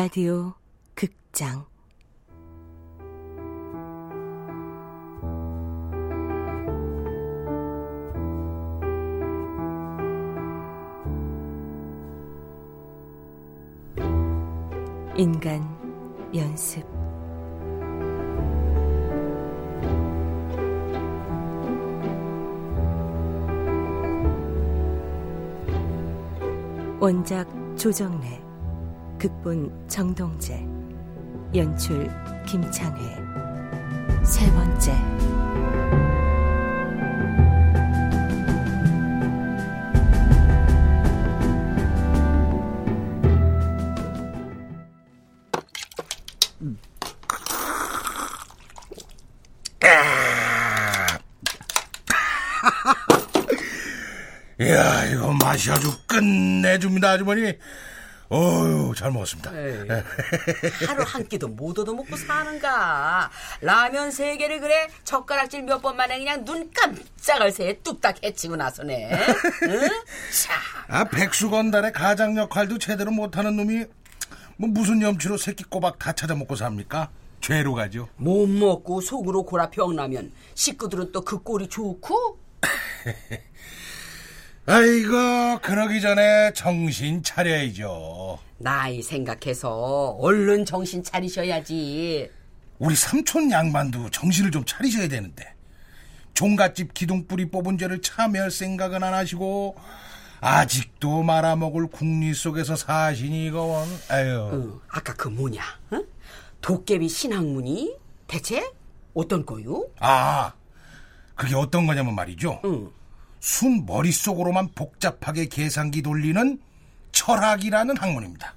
라디오 극장 인간 연습. 원작 조정래, 극본 정동재, 연출 김창회. 세 번째. 이야, 이거 맛이 아주 끝내줍니다, 아주머니. 어휴, 잘 먹었습니다. 하루 한 끼도 못 얻어먹고 사는가. 라면 3개를 그래 젓가락질 몇 번 만에 그냥 눈 깜짝할 새에 뚝딱 해치고 나서네. 응? 아, 백수건달의 가장 역할도 제대로 못하는 놈이 뭐 무슨 염치로 새끼 꼬박 다 찾아먹고 삽니까? 죄로 가죠. 못 먹고 속으로 고라 병라면 식구들은 또 그 꼴이 좋고. 아이고, 그러기 전에 정신 차려야죠. 나이 생각해서 얼른 정신 차리셔야지. 우리 삼촌 양반도 정신을 좀 차리셔야 되는데 종갓집 기둥뿌리 뽑은 죄를 참여할 생각은 안 하시고 아직도 말아먹을 국리 속에서 사시니 이건. 아유. 아까 그 뭐냐, 응? 도깨비 신학문이 대체 어떤 거요? 아, 그게 어떤 거냐면 말이죠. 응. 순 머릿속으로만 복잡하게 계산기 돌리는 철학이라는 학문입니다.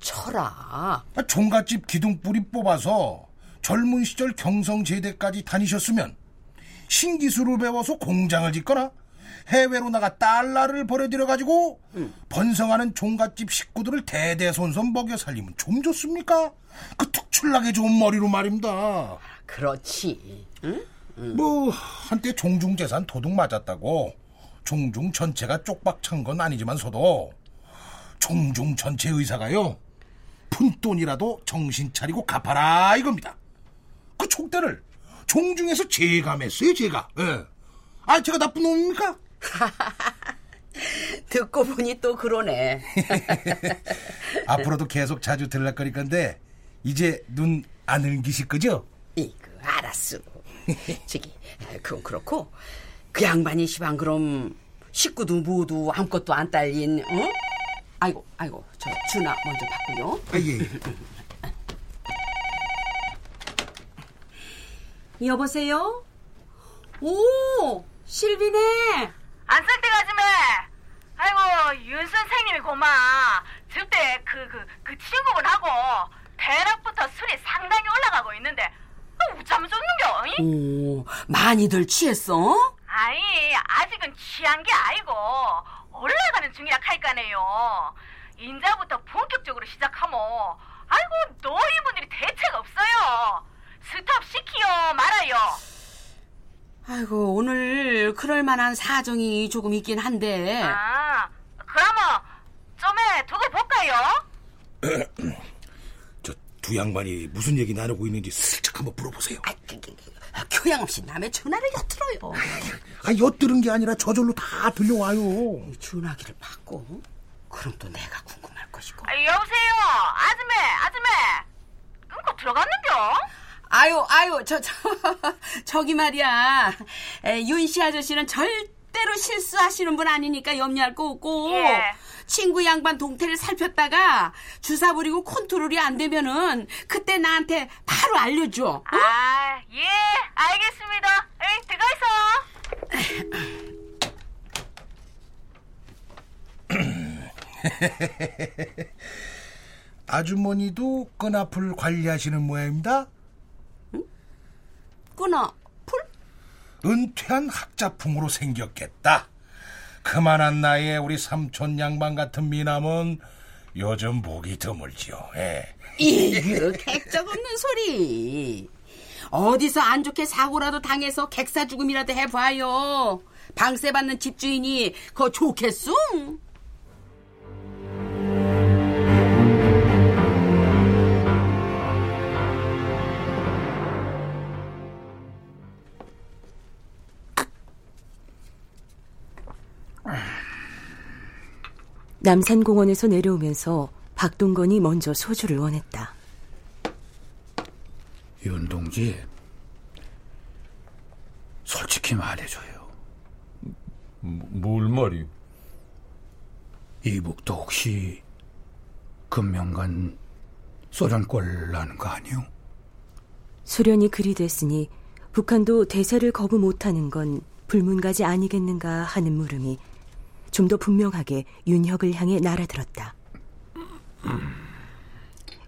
철학? 종갓집 기둥뿌리 뽑아서 젊은 시절 경성제대까지 다니셨으면 신기술을 배워서 공장을 짓거나 해외로 나가 달러를 벌여들여가지고 번성하는 종갓집 식구들을 대대손손 먹여 살리면 좀 좋습니까? 그 특출나게 좋은 머리로 말입니다. 그렇지. 응? 뭐 한때 종중재산 도둑 맞았다고 종중 전체가 쪽박찬 건 아니지만서도 종중 전체 의사가요, 푼돈이라도 정신 차리고 갚아라 이겁니다. 그 총대를 종중에서 제가 맸어요, 제가. 예. 아, 제가 나쁜 놈입니까? 듣고 보니 또 그러네. 앞으로도 계속 자주 들락 거릴 건데 이제 눈 안 흘기실 거죠? 이거 알았어. 저기, 그건 그렇고 그 양반이 시방 그럼 식구도 모두 아무것도 안 딸린. 응? 아이고 저 주나 먼저 받고요. 아, 예. 여보세요? 오, 실비네. 안 쓸 때가 좀 해. 아이고, 윤 선생님이 고마. 저때 그 친구분하고 대낮부터 술이 상당히 올라가고 있는데 잠 쫓는겨. 오, 많이들 취했어? 아이, 아직은 취한 게 아니고 올라가는 중이라 카이까네요. 인자부터 본격적으로 시작하모 아이고 너희 분들이 대책 없어요. 스톱 시키요 말아요. 아이고, 오늘 그럴만한 사정이 조금 있긴 한데. 아, 그러면 좀에 두고 볼까요? 두 양반이 무슨 얘기 나누고 있는지 슬쩍 한번 물어보세요. 아, 교양 없이 남의 전화를 엿들어요. 아, 엿들은 게 아니라 저절로 다 들려와요. 전화기를 받고 그럼 또 내가 궁금할 것이고. 아, 여보세요, 아줌매. 끊고 들어갔는겨? 아유, 저기 말이야. 윤씨 아저씨는 절대로 실수하시는 분 아니니까 염려할 거 없고. 예. 친구 양반 동태를 살폈다가 주사 부리고 컨트롤이 안 되면은 그때 나한테 바로 알려줘. 어? 아, 예, 알겠습니다. 에이, 들어가있어. 아주머니도 끈앞을 관리하시는 모양입니다. 응? 끈앞을? 은퇴한 학자풍으로 생겼겠다. 그만한 나이에 우리 삼촌 양반 같은 미남은 요즘 보기 드물지요. 예. 이거 객적 없는 소리. 어디서 안 좋게 사고라도 당해서 객사 죽음이라도 해봐요. 방세 받는 집주인이 그거 좋겠음? 남산공원에서 내려오면서 박동건이 먼저 소주를 원했다. 윤동지, 솔직히 말해줘요. 뭘 말이요? 이북도 혹시 금명간 소련꼴 나는 거 아니요? 소련이 그리 됐으니 북한도 대세를 거부 못하는 건 불문가지 아니겠는가 하는 물음이 좀 더 분명하게 윤혁을 향해 날아들었다.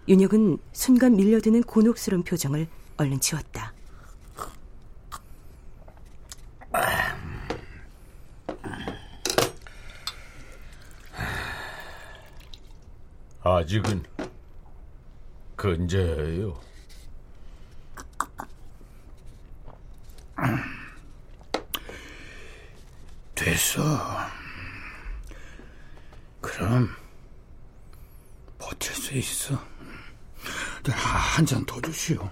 윤혁은 순간 밀려드는 곤혹스러운 표정을 얼른 지웠다. 아직은 근제예요. 됐어. 그럼 버틸 수 있어. 한 잔 더 주시오.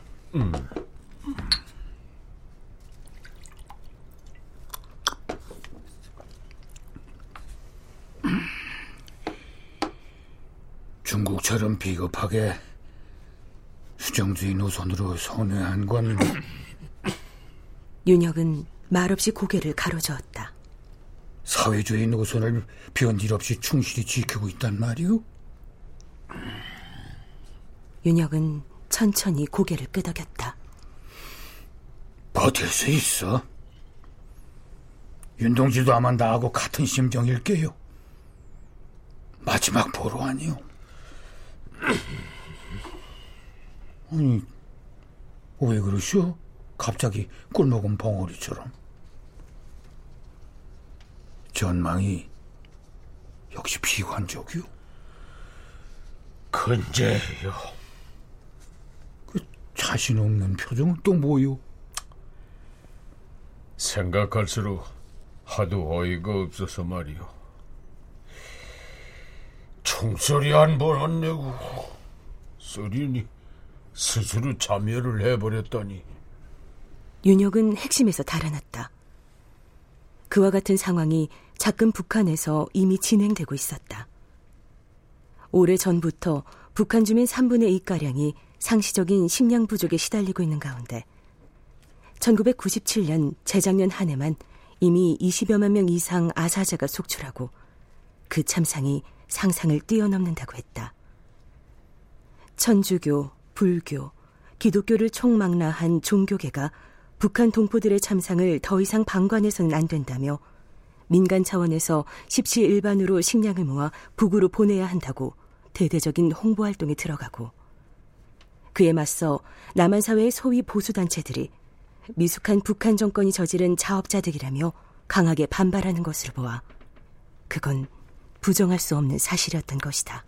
중국처럼 비겁하게 수정주의 노선으로 선회한 건... 윤혁은 말없이 고개를 가로저었다. 사회주의 노선을 변질 없이 충실히 지키고 있단 말이오? 윤혁은 천천히 고개를 끄덕였다. 버틸 수 있어. 윤동지도 아마 나하고 같은 심정일게요. 마지막 보루 아니오. 아니, 왜 그러시오? 갑자기 꿀 먹은 벙어리처럼. 전망이 역시 비관적이요? 근제요. 그 자신 없는 표정은 또 뭐요? 생각할수록 하도 어이가 없어서 말이요. 총소리 한 번 안 내고 소련이 스스로 자멸을 해버렸다니. 윤혁은 핵심에서 달아났다. 그와 같은 상황이 작금 북한에서 이미 진행되고 있었다. 오래전부터 북한 주민 3분의 2가량이 상시적인 식량 부족에 시달리고 있는 가운데 1997년 재작년 한 해만 이미 20여만 명 이상 아사자가 속출하고 그 참상이 상상을 뛰어넘는다고 했다. 천주교, 불교, 기독교를 총망라한 종교계가 북한 동포들의 참상을 더 이상 방관해서는 안 된다며 민간 차원에서 십시일반으로 식량을 모아 북으로 보내야 한다고 대대적인 홍보활동에 들어가고, 그에 맞서 남한사회의 소위 보수단체들이 미숙한 북한 정권이 저지른 자업자득이라며 강하게 반발하는 것으로 보아 그건 부정할 수 없는 사실이었던 것이다.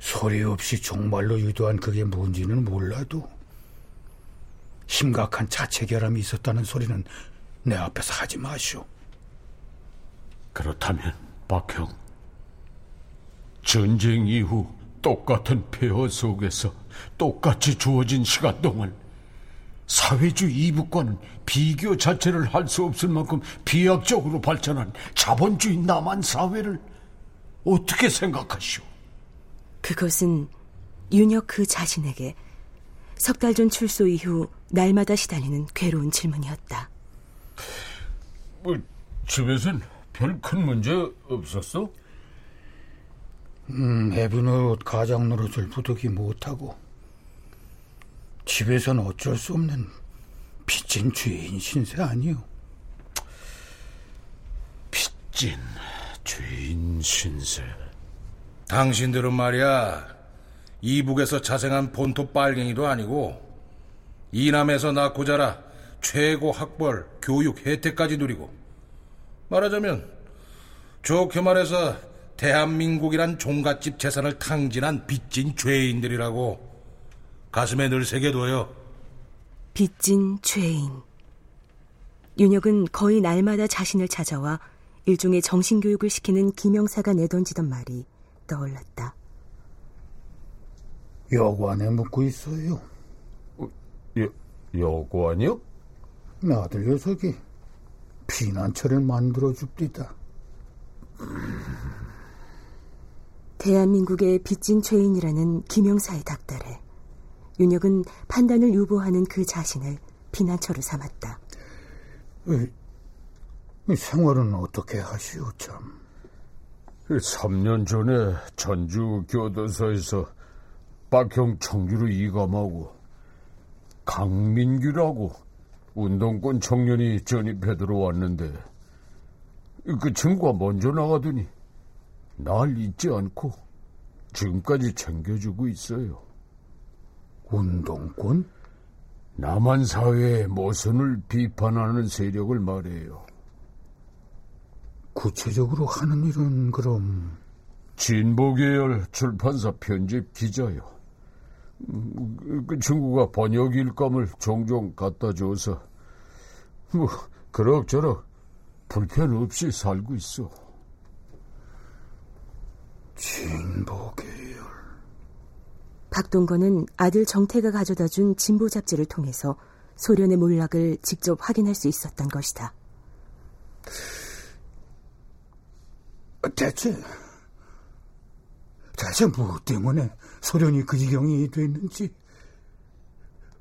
소리 없이 종말로 유도한 그게 뭔지는 몰라도 심각한 자체결함이 있었다는 소리는 내 앞에서 하지 마시오. 그렇다면 박형, 전쟁 이후 똑같은 폐허 속에서 똑같이 주어진 시간 동안 사회주의 이북과는 비교 자체를 할 수 없을 만큼 비약적으로 발전한 자본주의 남한 사회를 어떻게 생각하시오? 그것은 윤혁 그 자신에게 석 달 전 출소 이후 날마다 시달리는 괴로운 질문이었다. 뭐 집에선 별 큰 문제 없었어? 애비 노릇, 가장 노릇을 부득이 못하고 집에선 어쩔 수 없는 빚진 죄인 신세 아니오? 빚진 죄인 신세. 당신들은 말이야 이북에서 자생한 본토 빨갱이도 아니고 이남에서 낳고 자라 최고 학벌, 교육, 혜택까지 누리고, 말하자면 좋게 말해서 대한민국이란 종갓집 재산을 탕진한 빚진 죄인들이라고 가슴에 늘 새겨둬요. 빚진 죄인. 윤혁은 거의 날마다 자신을 찾아와 일종의 정신교육을 시키는 김형사가 내던지던 말이 떠올랐다. 여관에 묵고 있어요. 여관이요? 내 아들 녀석이 피난처를 만들어 줍디다. 대한민국의 빚진 죄인이라는 김형사의 닥달에 윤혁은 판단을 유보하는 그 자신을 비난처로 삼았다. 이 생활은 어떻게 하시오 참. 3년 전에 전주 교도소에서 박형 청주로 이감하고 강민규라고 운동권 청년이 전입해 들어왔는데 그 친구가 먼저 나가더니 날 잊지 않고 지금까지 챙겨주고 있어요. 운동권? 남한 사회의 모순을 비판하는 세력을 말해요. 구체적으로 하는 일은 그럼? 진보계열 출판사 편집 기자요. 그 친구가 번역 일감을 종종 갖다 줘서 뭐 그럭저럭 불편 없이 살고 있어. 진보계열. 박동건은 아들 정태가 가져다 준 진보 잡지를 통해서 소련의 몰락을 직접 확인할 수 있었던 것이다. 대체 뭐 때문에 소련이 그 지경이 됐는지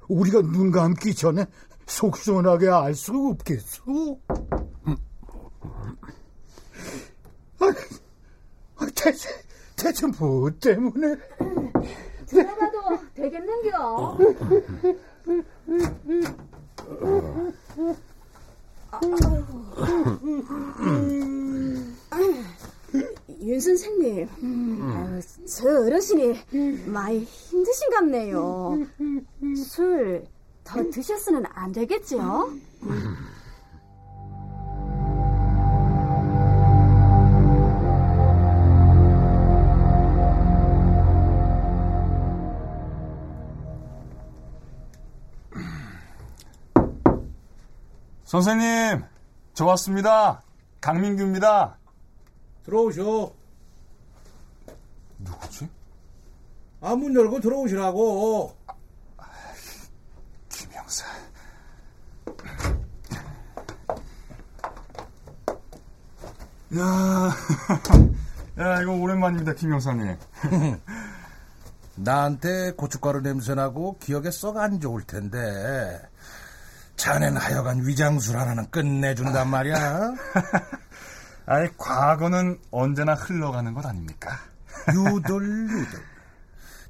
우리가 눈 감기 전에 속 시원하게 알 수 없겠소? 대체 뭐 때문에? 들어가도 되겠는겨? 윤 선생님, 저 어르신이 많이 힘드신갑네요. 술 더 드셔서는 안 되겠지요? 선생님, 저 왔습니다. 강민규입니다. 들어오쇼. 누구지? 아, 문 열고 들어오시라고. 김형사. 야, 이거 오랜만입니다, 김형사님. 나한테 고춧가루 냄새나고 기억에 썩 안 좋을 텐데 자넨 하여간 위장술 하나는 끝내준단 말이야. 아이, 과거는 언제나 흘러가는 것 아닙니까? 유돌.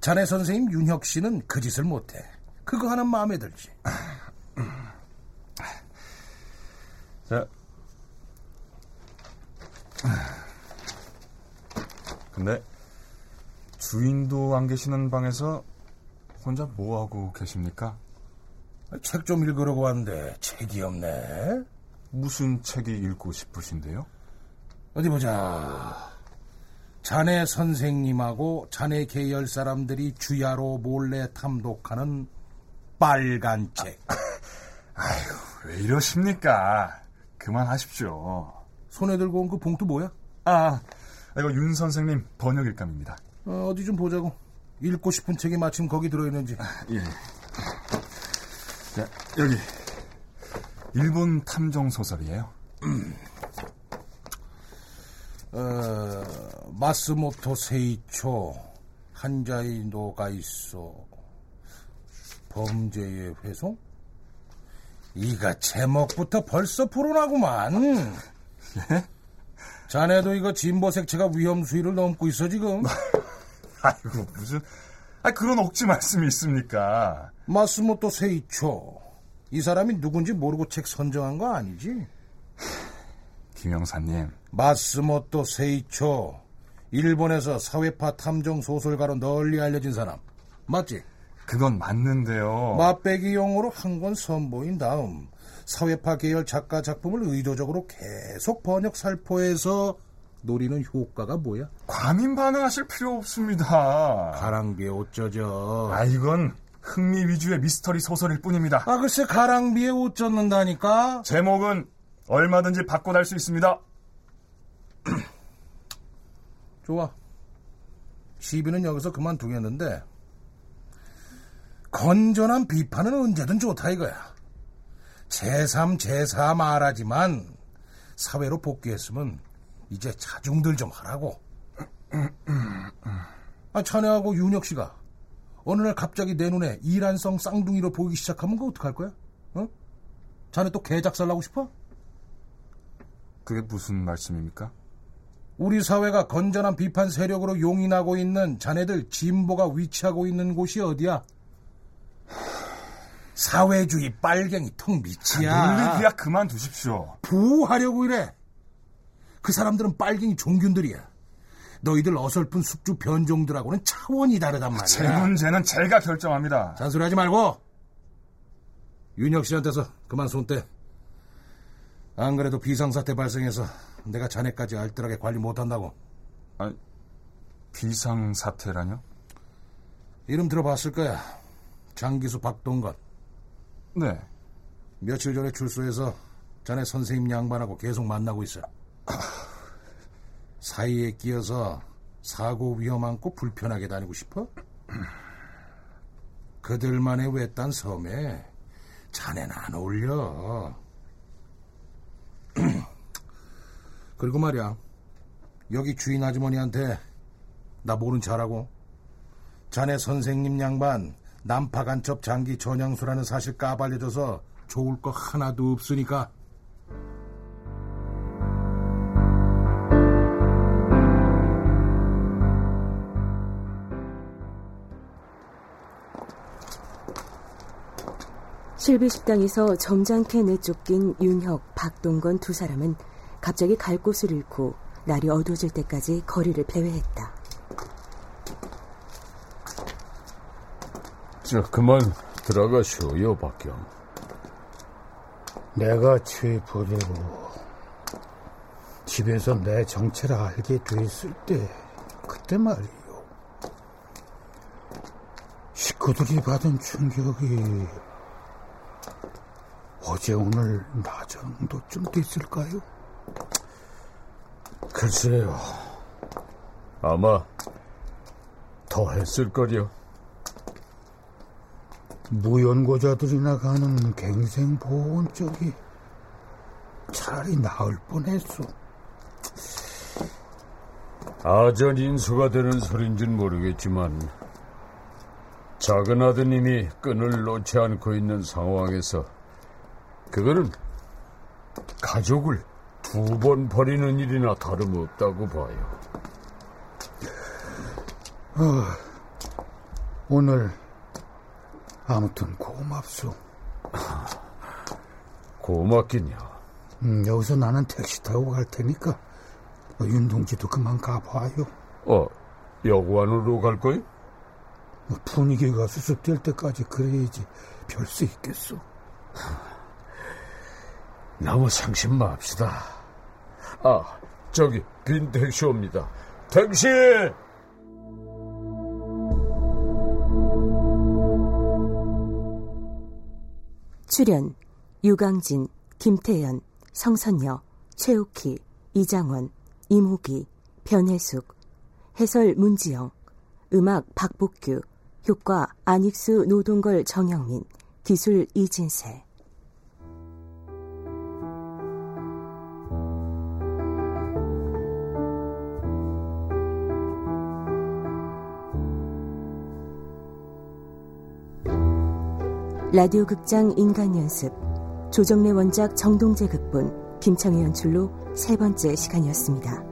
자네 선생님 윤혁 씨는 그 짓을 못해. 그거 하나 마음에 들지. 자, 근데 주인도 안 계시는 방에서 혼자 뭐하고 계십니까? 책 좀 읽으려고 하는데 책이 없네. 무슨 책이 읽고 싶으신데요? 어디 보자. 자네 선생님하고 자네 계열 사람들이 주야로 몰래 탐독하는 빨간 책. 아이고, 왜 이러십니까? 그만하십시오. 손에 들고 온 그 봉투 뭐야? 이거 윤 선생님 번역 일감입니다. 어디 좀 보자고. 읽고 싶은 책이 마침 거기 들어있는지. 예. 자, 여기. 일본 탐정 소설이에요. 마쓰모토 세이초, 한자의 노가이소, 범죄의 회송? 이가 제목부터 벌써 불온하구만. 예? 자네도 이거 진보 색채가 위험 수위를 넘고 있어 지금. 아이고, 무슨 그런 억지 말씀이 있습니까? 마쓰모토 세이초, 이 사람이 누군지 모르고 책 선정한 거 아니지? 김형사님, 마쓰모토 세이초, 일본에서 사회파 탐정 소설가로 널리 알려진 사람 맞지? 그건 맞는데요. 맛배기용으로 한 권 선보인 다음 사회파 계열 작가 작품을 의도적으로 계속 번역 살포해서 노리는 효과가 뭐야? 과민 반응하실 필요 없습니다. 가랑비에 옷 젖어. 이건 흥미 위주의 미스터리 소설일 뿐입니다. 글쎄, 가랑비에 옷 젖는다니까. 제목은 얼마든지 바꿔달 수 있습니다. 좋아. 시비는 여기서 그만두겠는데 건전한 비판은 언제든 좋다 이거야. 제삼 말하지만 사회로 복귀했으면 이제 자중들 좀 하라고. 아, 자네하고 윤혁 씨가 어느 날 갑자기 내 눈에 이란성 쌍둥이로 보이기 시작하면 그거 어떡할 거야? 어? 자네 또 개작살 나고 싶어? 그게 무슨 말씀입니까? 우리 사회가 건전한 비판 세력으로 용인하고 있는 자네들 진보가 위치하고 있는 곳이 어디야? 사회주의 빨갱이 턱 밑이야. 논리비약 그만두십시오. 보호하려고 이래. 그 사람들은 빨갱이 종균들이야. 너희들 어설픈 숙주 변종들하고는 차원이 다르단 말이야. 제 문제는 제가 결정합니다. 잔소리하지 말고 윤혁 씨한테서 그만 손대. 안 그래도 비상사태 발생해서 내가 자네까지 알뜰하게 관리 못한다고. 아니, 비상사태라뇨? 이름 들어봤을 거야. 장기수 박동건. 네. 며칠 전에 출소해서 자네 선생님 양반하고 계속 만나고 있어. 사이에 끼어서 사고 위험 안고 불편하게 다니고 싶어? 그들만의 외딴 섬에 자네는 안 어울려. 그리고 말이야, 여기 주인 아주머니한테 나 모른 척하고 자네 선생님 양반 난파 간첩 장기 전향수라는 사실 까발려줘서 좋을 거 하나도 없으니까. 실비식당에서 점잖게 내쫓긴 윤혁, 박동건 두 사람은 갑자기 갈 곳을 잃고 날이 어두워질 때까지 거리를 배회했다. 저 그만 들어가시오, 박경. 내가 체포되고 집에서 내 정체를 알게 됐을 때, 그때 말이요, 식구들이 받은 충격이 어제 오늘 나 정도쯤 됐을까요? 글쎄요, 아마 더 했을걸요. 무연고자들이나 가는 갱생보호원 쪽이 차라리 나을 뻔했소. 아전 인수가 되는 소린진 모르겠지만 작은 아드님이 끈을 놓지 않고 있는 상황에서 그거는 가족을 두 번 버리는 일이나 다름없다고 봐요. 오늘 아무튼 고맙소. 고맙긴요. 여기서 나는 택시 타고 갈 테니까 윤동지도 그만 가봐요. 여관으로 갈 거요? 분위기가 수습될 때까지 그래야지 별 수 있겠소. 너무 상심 맙시다. 저기 빈 택시 옵니다. 택시! 출연 유강진, 김태현, 성선녀, 최옥희, 이장원, 임호기, 변혜숙. 해설 문지영. 음악 박복규. 효과 안익수, 노동걸, 정영민. 기술 이진세. 라디오 극장 인간 연습, 조정래 원작, 정동재 극본, 김창회 연출로 세 번째 시간이었습니다.